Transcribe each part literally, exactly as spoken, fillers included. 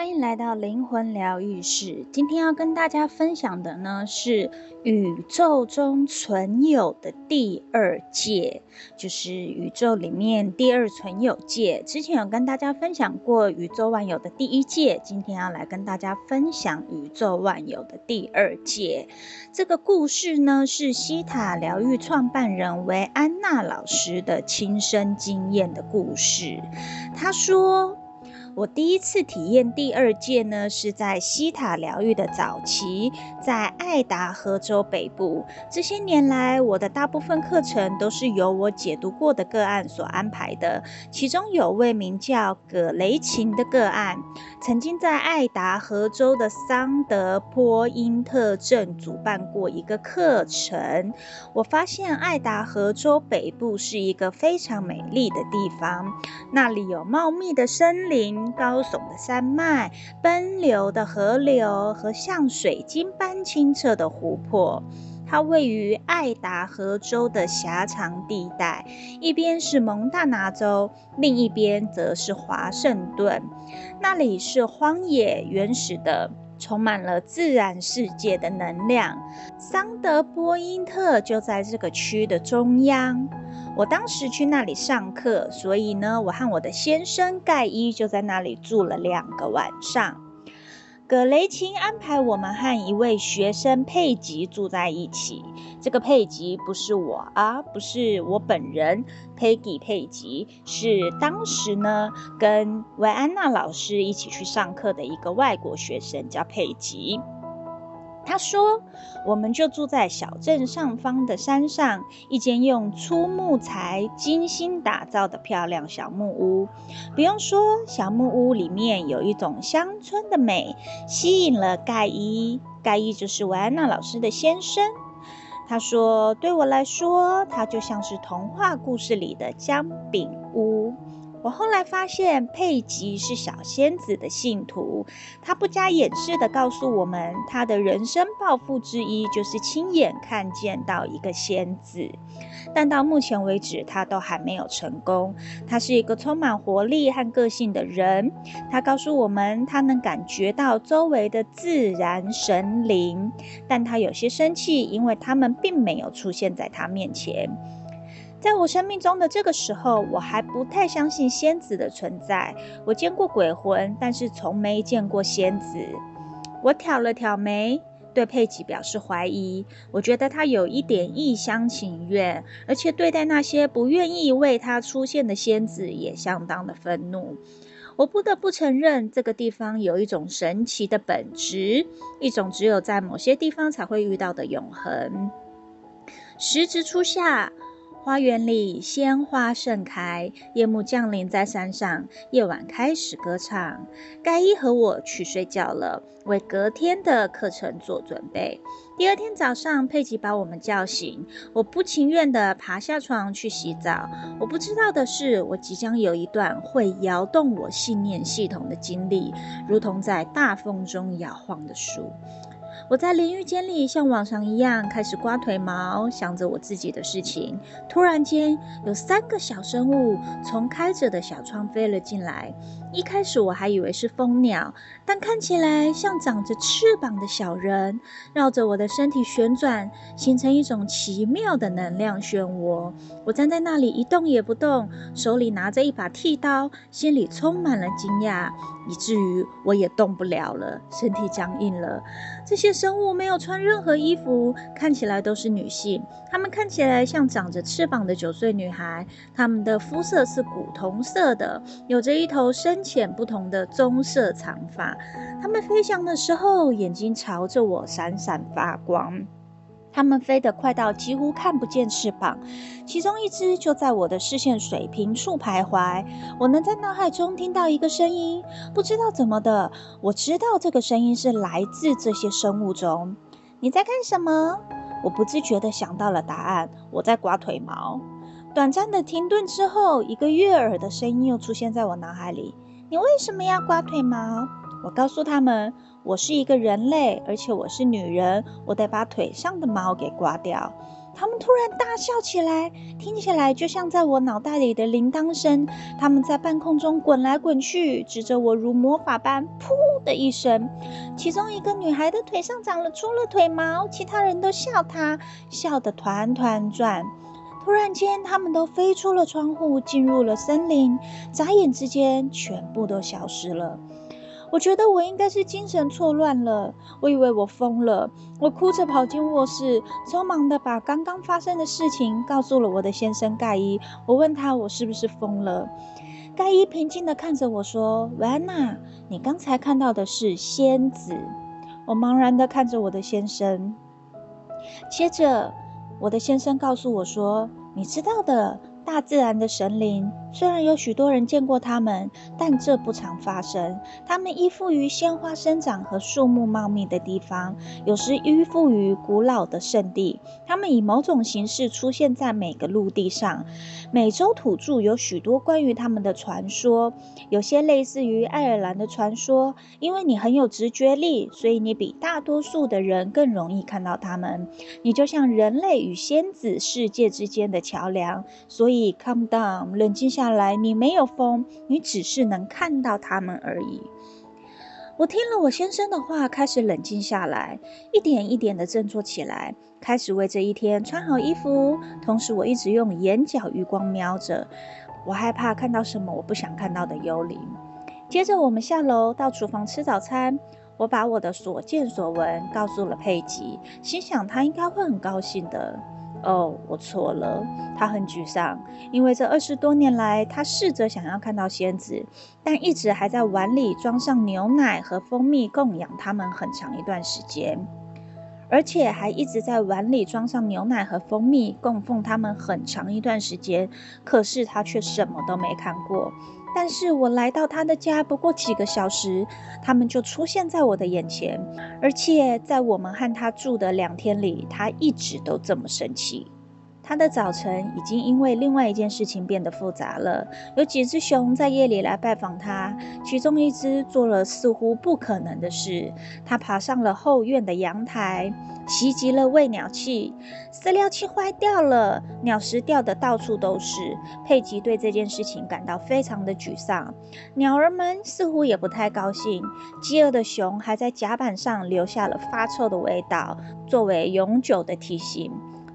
欢迎来到灵魂疗愈室。今天要跟大家分享的呢是宇宙中存有的第二界，就是宇宙里面第二存有界。之前有跟大家分享过宇宙万有的第一界，今天要来跟大家分享宇宙万有的第二界。这个故事呢是希塔疗愈创办人维安娜老师的亲身经验的故事。她说，我第一次体验第二界呢，是在希塔疗愈的早期，在爱达荷州北部。这些年来，我的大部分课程都是由我解读过的个案所安排的，其中有位名叫葛雷琴的个案，曾经在爱达荷州的桑德坡因特镇主办过一个课程。我发现爱达荷州北部是一个非常美丽的地方，那里有茂密的森林、高耸的山脉、奔流的河流和像水晶般清澈的湖泊。它位于爱达荷州的狭长地带，一边是蒙大拿州，另一边则是华盛顿。那里是荒野、原始的，充满了自然世界的能量。桑德波因特就在这个区的中央。我当时去那里上课，所以呢，我和我的先生盖伊就在那里住了两个晚上。葛雷琴安排我们和一位学生佩吉住在一起。这个佩吉不是我啊，不是我本人，佩吉佩吉是当时呢跟维安娜老师一起去上课的一个外国学生，叫佩吉。他说，我们就住在小镇上方的山上一间用粗木材精心打造的漂亮小木屋。不用说，小木屋里面有一种乡村的美，吸引了盖伊。盖伊就是维安娜老师的先生。他说，对我来说，它就像是童话故事里的姜饼屋。我后来发现佩吉是小仙子的信徒，她不加掩饰地告诉我们，她的人生抱负之一就是亲眼看见到一个仙子，但到目前为止她都还没有成功。她是一个充满活力和个性的人，她告诉我们她能感觉到周围的自然神灵，但她有些生气，因为他们并没有出现在她面前。在我生命中的这个时候，我还不太相信仙子的存在。我见过鬼魂，但是从没见过仙子。我挑了挑眉，对佩吉表示怀疑。我觉得他有一点一厢情愿，而且对待那些不愿意为他出现的仙子也相当的愤怒。我不得不承认，这个地方有一种神奇的本质，一种只有在某些地方才会遇到的永恒。时值初夏，花园里鲜花盛开，夜幕降临在山上，夜晚开始歌唱。盖伊和我去睡觉了，为隔天的课程做准备。第二天早上，佩吉把我们叫醒，我不情愿地爬下床去洗澡。我不知道的是，我即将有一段会摇动我信念系统的经历，如同在大风中摇晃的树。我在淋浴间里像往常一样开始刮腿毛，想着我自己的事情。突然间，有三个小生物从开着的小窗飞了进来。一开始我还以为是蜂鸟，但看起来像长着翅膀的小人，绕着我的身体旋转，形成一种奇妙的能量漩涡。我站在那里一动也不动，手里拿着一把剃刀，心里充满了惊讶，以至于我也动不了了，身体僵硬了。这些生物没有穿任何衣服，看起来都是女性。她们看起来像长着翅膀的九岁女孩，她们的肤色是古铜色的，有着一头深浅不同的棕色长发。她们飞翔的时候，眼睛朝着我闪闪发光。它们飞得快到几乎看不见翅膀，其中一只就在我的视线水平处徘徊。我能在脑海中听到一个声音，不知道怎么的，我知道这个声音是来自这些生物中。你在干什么？我不自觉地想到了答案，我在刮腿毛。短暂的停顿之后，一个悦耳的声音又出现在我脑海里。你为什么要刮腿毛？我告诉他们，我是一个人类，而且我是女人，我得把腿上的毛给刮掉。他们突然大笑起来，听起来就像在我脑袋里的铃铛声。他们在半空中滚来滚去，指着我如魔法般“噗”的一声。其中一个女孩的腿上长了出了腿毛，其他人都笑她，笑得团团转。突然间，他们都飞出了窗户，进入了森林，眨眼之间，全部都消失了。我觉得我应该是精神错乱了，我以为我疯了。我哭着跑进卧室，匆忙地把刚刚发生的事情告诉了我的先生盖伊。我问他我是不是疯了。盖伊平静地看着我说：“维安娜，你刚才看到的是仙子。”我茫然地看着我的先生。接着，我的先生告诉我说：“你知道的。”大自然的神灵，虽然有许多人见过它们，但这不常发生。它们依附于鲜花生长和树木茂密的地方，有时依附于古老的圣地。它们以某种形式出现在每个陆地上。美洲土著有许多关于它们的传说，有些类似于爱尔兰的传说。因为你很有直觉力，所以你比大多数的人更容易看到它们。你就像人类与仙子世界之间的桥梁，所以calm down， 冷静下来，你没有疯，你只是能看到他们而已。我听了我先生的话，开始冷静下来，一点一点的振作起来，开始为这一天穿好衣服。同时，我一直用眼角余光瞄着，我害怕看到什么我不想看到的幽灵。接着，我们下楼到厨房吃早餐。我把我的所见所闻告诉了佩吉，心想他应该会很高兴的。哦，我错了。他很沮丧，因为这二十多年来，他试着想要看到仙子，但一直还在碗里装上牛奶和蜂蜜供养他们很长一段时间，而且还一直在碗里装上牛奶和蜂蜜供奉他们很长一段时间。可是他却什么都没看过。但是我来到他的家不过几个小时，他们就出现在我的眼前，而且在我们和他住的两天里，他一直都这么生气。他的早晨已经因为另外一件事情变得复杂了。有几只熊在夜里来拜访他，其中一只做了似乎不可能的事，他爬上了后院的阳台，袭击了喂鸟器，饲料器坏掉了，鸟食掉的到处都是。佩吉对这件事情感到非常的沮丧，鸟儿们似乎也不太高兴。饥饿的熊还在甲板上留下了发臭的味道，作为永久的提醒。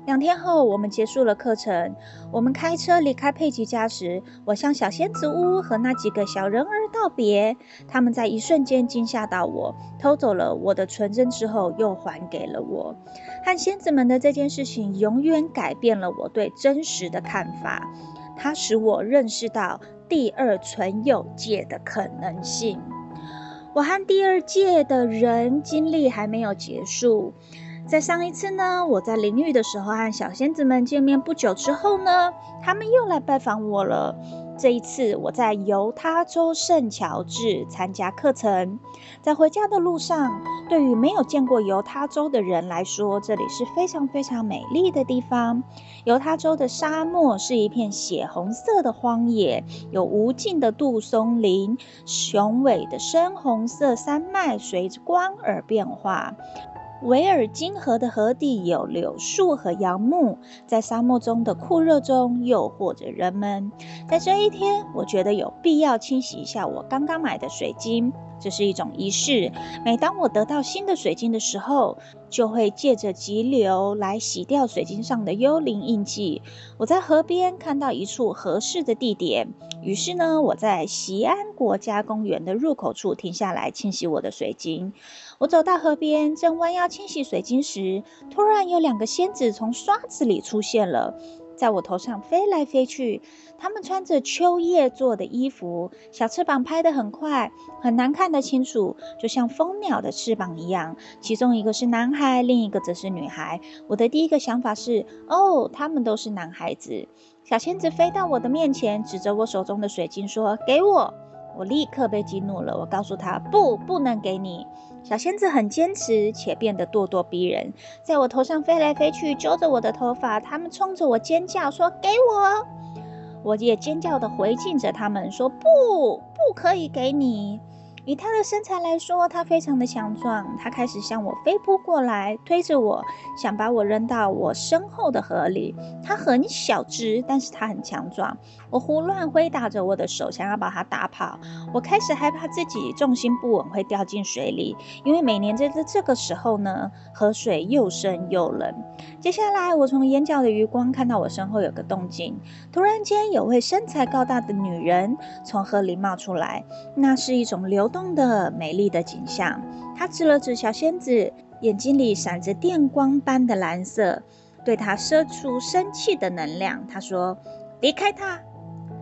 两天后，我们结束了课程。我们开车离开佩吉家时，我向小仙子屋和那几个小人儿道别。他们在一瞬间惊吓到我，偷走了我的纯真之后又还给了我。和仙子们的这件事情永远改变了我对真实的看法，它使我认识到第二存有界的可能性。我和第二界的人经历还没有结束。在上一次呢，我在淋浴的时候和小仙子们见面不久之后呢，他们又来拜访我了。这一次我在犹他州圣乔治参加课程。在回家的路上，对于没有见过犹他州的人来说，这里是非常非常美丽的地方。犹他州的沙漠是一片血红色的荒野，有无尽的杜松林，雄伟的深红色山脉随着光而变化。维尔金河的河底有柳树和杨木，在沙漠中的酷热中诱惑着人们。在这一天，我觉得有必要清洗一下我刚刚买的水晶。这是一种仪式，每当我得到新的水晶的时候，就会借着急流来洗掉水晶上的幽灵印记。我在河边看到一处合适的地点，于是呢，我在锡安国家公园的入口处停下来清洗我的水晶。我走到河边，正弯腰清洗水晶时，突然有两个仙子从刷子里出现了，在我头上飞来飞去。他们穿着秋叶做的衣服，小翅膀拍得很快，很难看得清楚，就像蜂鸟的翅膀一样。其中一个是男孩，另一个则是女孩。我的第一个想法是，哦，他们都是男孩子。小仙子飞到我的面前，指着我手中的水晶说：“给我！”我立刻被激怒了，我告诉他：“不，不能给你。”小仙子很坚持，且变得咄咄逼人，在我头上飞来飞去，揪着我的头发。他们冲着我尖叫说：“给我！”我也尖叫地回敬着他们说：“不，不可以给你。”以他的身材来说，他非常的强壮。他开始向我飞扑过来，推着我，想把我扔到我身后的河里。他很小只，但是他很强壮。我胡乱挥打着我的手，想要把他打跑。我开始害怕自己重心不稳会掉进水里，因为每年在这个时候呢，河水又深又冷。接下来，我从眼角的余光看到我身后有个动静。突然间，有位身材高大的女人从河里冒出来，那是一种流动的美丽的景象。她指了指小仙子，眼睛里闪着电光般的蓝色，对她射出生气的能量。她说：“离开她！”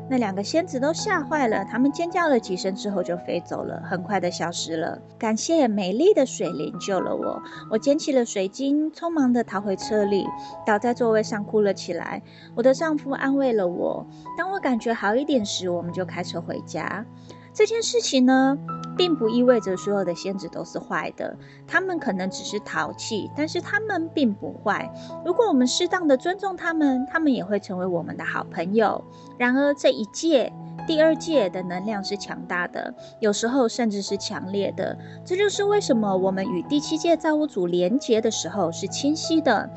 那两个仙子都吓坏了，他们尖叫了几声之后就飞走了，很快的消失了。感谢美丽的水灵救了我，我捡起了水晶，匆忙的逃回车里，倒在座位上哭了起来。我的丈夫安慰了我。当我感觉好一点时，我们就开车回家。这件事情呢，并不意味着所有的仙子都是坏的，他们可能只是淘气，但是他们并不坏。如果我们适当的尊重他们，他们也会成为我们的好朋友。然而这一届、第二届的能量是强大的，有时候甚至是强烈的。这就是为什么我们与第七届造物主连结的时候是清晰的。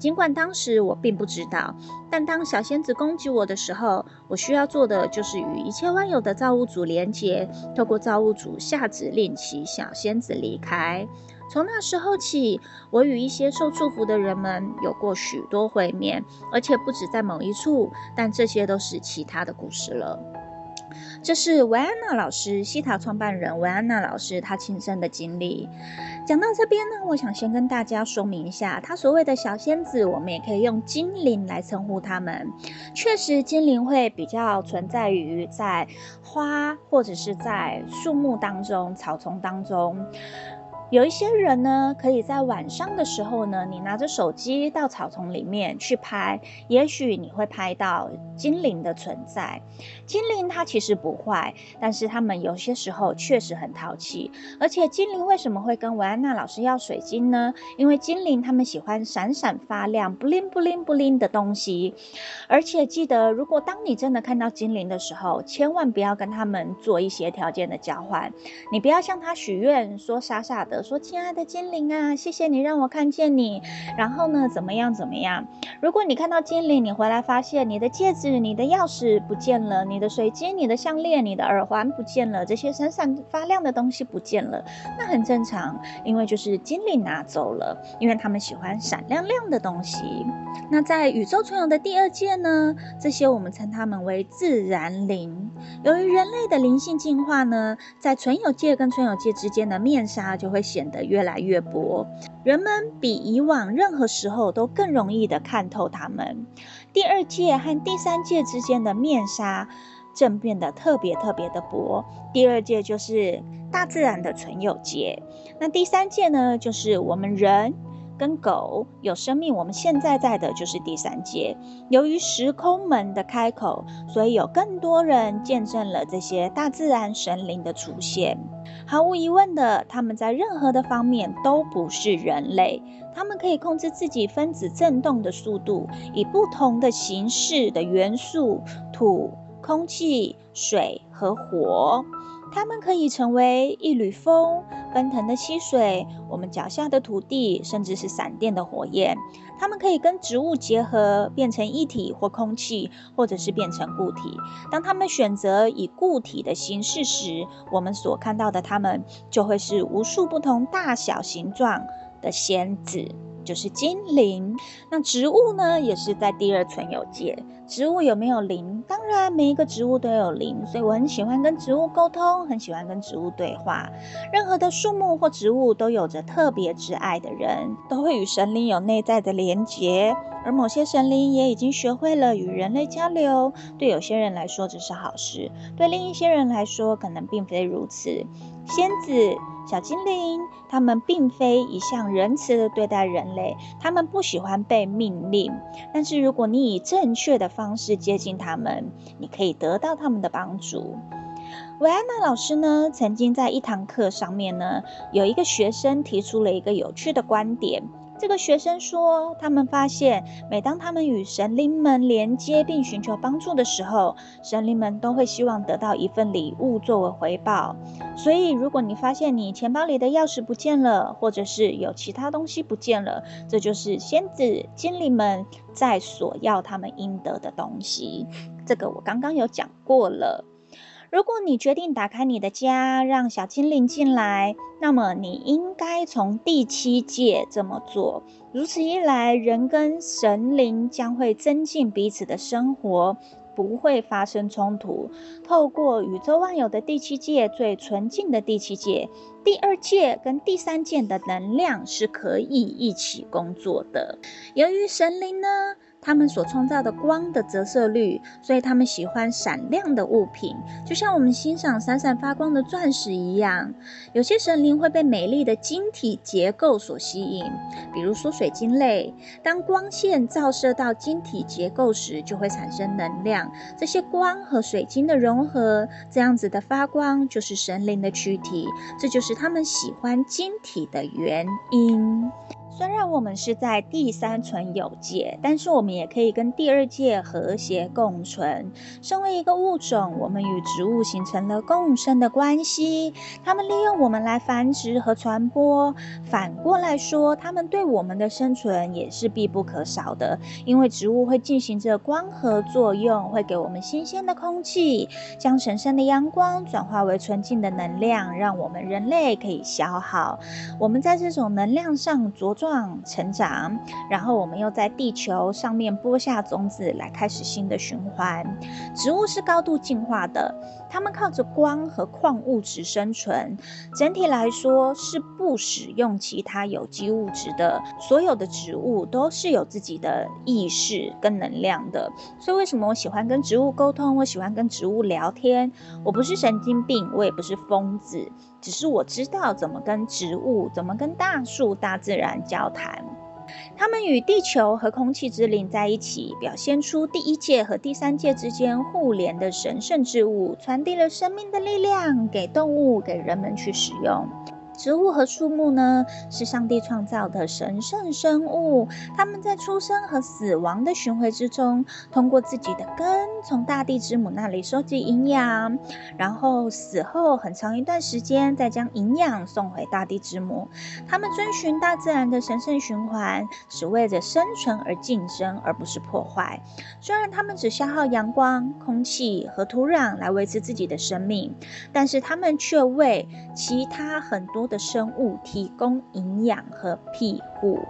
尽管当时我并不知道，但当小仙子攻击我的时候，我需要做的就是与一切万有的造物主连结，透过造物主下指令其小仙子离开。从那时候起，我与一些受祝福的人们有过许多会面，而且不止在某一处，但这些都是其他的故事了。这是维安娜老师，西塔创办人维安娜老师她亲身的经历。讲到这边呢，我想先跟大家说明一下，她所谓的小仙子，我们也可以用精灵来称呼他们。确实，精灵会比较存在于在花或者是在树木当中、草丛当中。有一些人呢，可以在晚上的时候呢，你拿着手机到草丛里面去拍，也许你会拍到精灵的存在。精灵它其实不坏，但是他们有些时候确实很淘气。而且精灵为什么会跟维安娜老师要水晶呢？因为精灵他们喜欢闪闪发亮、不灵不灵不灵的东西。而且记得，如果当你真的看到精灵的时候，千万不要跟他们做一些条件的交换。你不要向他许愿，说傻傻的说亲爱的精灵啊，谢谢你让我看见你，然后呢怎么样怎么样。如果你看到精灵，你回来发现你的戒指、你的钥匙不见了，你的水晶、你的项链、你的耳环不见了，这些闪闪发亮的东西不见了，那很正常，因为就是精灵拿走了，因为他们喜欢闪亮亮的东西。那在宇宙存有的第二界呢，这些我们称它们为自然灵。由于人类的灵性进化呢，在存有界跟存有界之间的面纱就会显得越来越薄，人们比以往任何时候都更容易的看透他们。第二界和第三界之间的面纱正变得特别特别的薄。第二界就是大自然的存有界，那第三界呢，就是我们人跟狗有生命，我们现在在的就是第三界。由于时空门的开口，所以有更多人见证了这些大自然神灵的出现。毫无疑问的，他们在任何的方面都不是人类，他们可以控制自己分子振动的速度，以不同的形式的元素，土、空气、水和火。它们可以成为一缕风、奔腾的溪水、我们脚下的土地，甚至是闪电的火焰。它们可以跟植物结合，变成液体或空气，或者是变成固体。当它们选择以固体的形式时，我们所看到的它们就会是无数不同大小形状的仙子，就是精灵。那植物呢，也是在第二存有界。植物有没有灵？当然，每一个植物都有灵，所以我很喜欢跟植物沟通，很喜欢跟植物对话。任何的树木或植物都有着特别之爱的人，都会与神灵有内在的连结。而某些神灵也已经学会了与人类交流，对有些人来说这是好事，对另一些人来说可能并非如此。仙子、小精灵，他们并非一向仁慈的对待人类，他们不喜欢被命令。但是如果你以正确的方式接近他们，你可以得到他们的帮助。维安娜老师呢，曾经在一堂课上面呢，有一个学生提出了一个有趣的观点。这个学生说，他们发现，每当他们与神灵们连接并寻求帮助的时候，神灵们都会希望得到一份礼物作为回报。所以，如果你发现你钱包里的钥匙不见了，或者是有其他东西不见了，这就是先知、精灵们在索要他们应得的东西。这个我刚刚有讲过了。如果你决定打开你的家，让小精灵进来，那么你应该从第七戒这么做。如此一来，人跟神灵将会增进彼此的生活，不会发生冲突。透过宇宙万有的第七戒，最纯净的第七戒，第二戒跟第三戒的能量是可以一起工作的。由于神灵呢，他们所创造的光的折射率，所以他们喜欢闪亮的物品，就像我们欣赏闪闪发光的钻石一样。有些神灵会被美丽的晶体结构所吸引，比如说水晶类。当光线照射到晶体结构时，就会产生能量。这些光和水晶的融合，这样子的发光就是神灵的躯体。这就是他们喜欢晶体的原因。虽然我们是在第三存有界，但是我们也可以跟第二界和谐共存。身为一个物种，我们与植物形成了共生的关系，它们利用我们来繁殖和传播。反过来说，它们对我们的生存也是必不可少的，因为植物会进行着光合作用，会给我们新鲜的空气，将神圣的阳光转化为纯净的能量，让我们人类可以消耗。我们在这种能量上茁壮成长，然后我们又在地球上面播下种子，来开始新的循环。植物是高度进化的，它们靠着光和矿物质生存，整体来说是不使用其他有机物质的。所有的植物都是有自己的意识跟能量的，所以为什么我喜欢跟植物沟通，我喜欢跟植物聊天。我不是神经病，我也不是疯子，只是我知道怎么跟植物，怎么跟大树、大自然交谈。它们与地球和空气之灵在一起，表现出第一界和第三界之间互联的神圣之物，传递了生命的力量给动物、给人们去使用。植物和树木呢，是上帝创造的神圣生物，它们在出生和死亡的巡回之中，通过自己的根从大地之母那里收集营养，然后死后很长一段时间再将营养送回大地之母。它们遵循大自然的神圣循环，只为着生存而竞争，而不是破坏。虽然它们只消耗阳光、空气和土壤来维持自己的生命，但是它们却为其他很多的生物提供营养和庇护。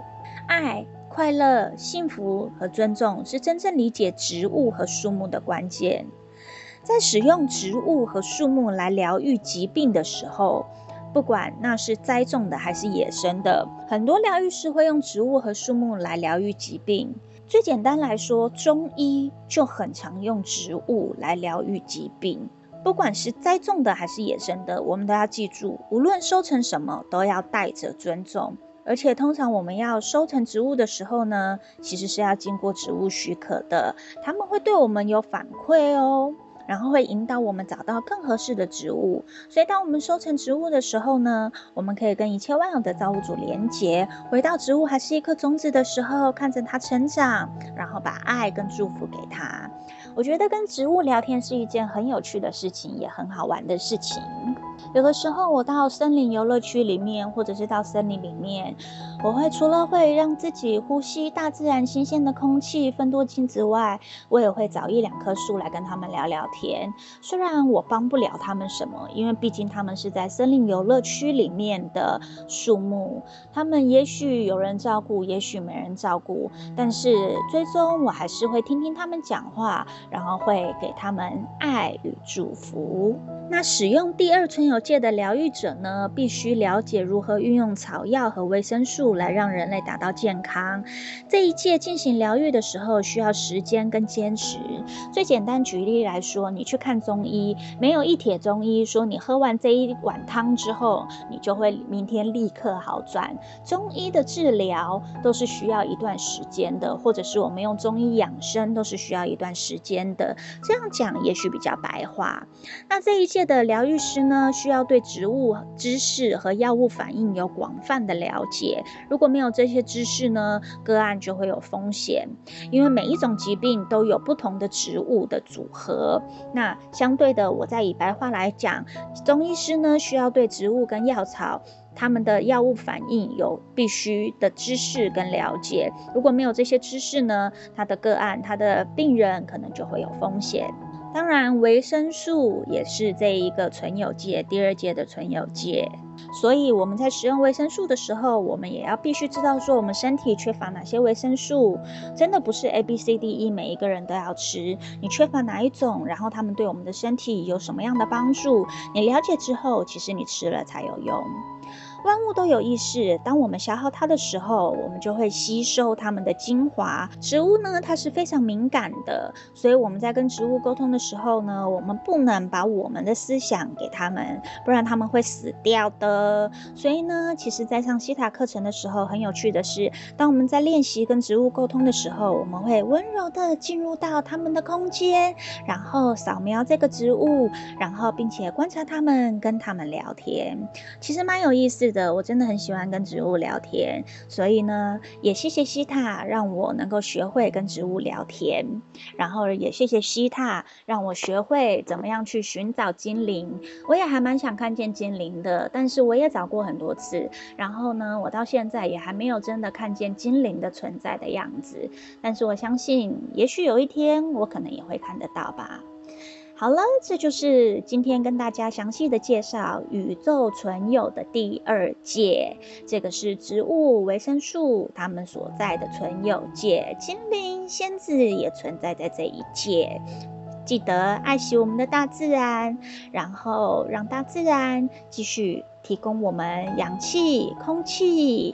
爱、快乐、幸福和尊重是真正理解植物和树木的关键。在使用植物和树木来疗愈疾病的时候，不管那是栽种的还是野生的，很多疗愈师会用植物和树木来疗愈疾病。最简单来说，中医就很常用植物来疗愈疾病。不管是栽种的还是野生的，我们都要记住，无论收成什么，都要带着尊重。而且通常我们要收成植物的时候呢，其实是要经过植物许可的，他们会对我们有反馈哦，然后会引导我们找到更合适的植物。所以当我们收成植物的时候呢，我们可以跟一切万有的造物主连结，回到植物还是一颗种子的时候，看着它成长，然后把爱跟祝福给它。我觉得跟植物聊天是一件很有趣的事情，也很好玩的事情。有的时候我到森林游乐区里面，或者是到森林里面，我会除了会让自己呼吸大自然新鲜的空气、芬多精之外，我也会找一两棵树来跟他们聊聊天。虽然我帮不了他们什么，因为毕竟他们是在森林游乐区里面的树木，他们也许有人照顾，也许没人照顾，但是最终我还是会听听他们讲话，然后会给他们爱与祝福。那使用第二存有界的疗愈者呢，必须了解如何运用草药和维生素来让人类达到健康。这一界进行疗愈的时候，需要时间跟坚持。最简单举例来说，你去看中医，没有一帖中医说你喝完这一碗汤之后，你就会明天立刻好转。中医的治疗都是需要一段时间的，或者是我们用中医养生都是需要一段时间的。这样讲也许比较白话。那这一界的疗愈师呢，呢，需要对植物知识和药物反应有广泛的了解。如果没有这些知识呢，个案就会有风险，因为每一种疾病都有不同的植物的组合。那相对的，我再以白话来讲，中医师呢，需要对植物跟药草他们的药物反应有必须的知识跟了解，如果没有这些知识呢，他的个案、他的病人可能就会有风险。当然，维生素也是这一个存有界第二界的存有界，所以我们在使用维生素的时候，我们也要必须知道说我们身体缺乏哪些维生素，真的不是 A B C D E 每一个人都要吃，你缺乏哪一种，然后他们对我们的身体有什么样的帮助，你了解之后，其实你吃了才有用。万物都有意识，当我们消耗它的时候，我们就会吸收它们的精华。植物呢，它是非常敏感的，所以我们在跟植物沟通的时候呢，我们不能把我们的思想给他们，不然他们会死掉的。所以呢，其实在上西塔课程的时候，很有趣的是，当我们在练习跟植物沟通的时候，我们会温柔的进入到他们的空间，然后扫描这个植物，然后并且观察他们，跟他们聊天，其实蛮有意思的。我真的很喜欢跟植物聊天，所以呢，也谢谢西塔让我能够学会跟植物聊天，然后也谢谢西塔让我学会怎么样去寻找精灵。我也还蛮想看见精灵的，但是我也找过很多次，然后呢，我到现在也还没有真的看见精灵的存在的样子，但是我相信，也许有一天我可能也会看得到吧。好了，这就是今天跟大家详细的介绍宇宙存有的第二界，这个是植物、维生素它们所在的存有界，精灵、仙子也存在在这一界。记得爱惜我们的大自然，然后让大自然继续提供我们氧气、空气、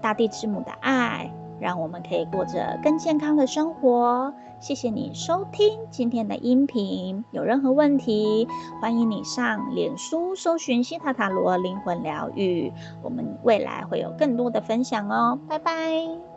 大地之母的爱，让我们可以过着更健康的生活。谢谢你收听今天的音频，有任何问题，欢迎你上脸书搜寻西塔塔罗灵魂疗愈，我们未来会有更多的分享哦，拜拜。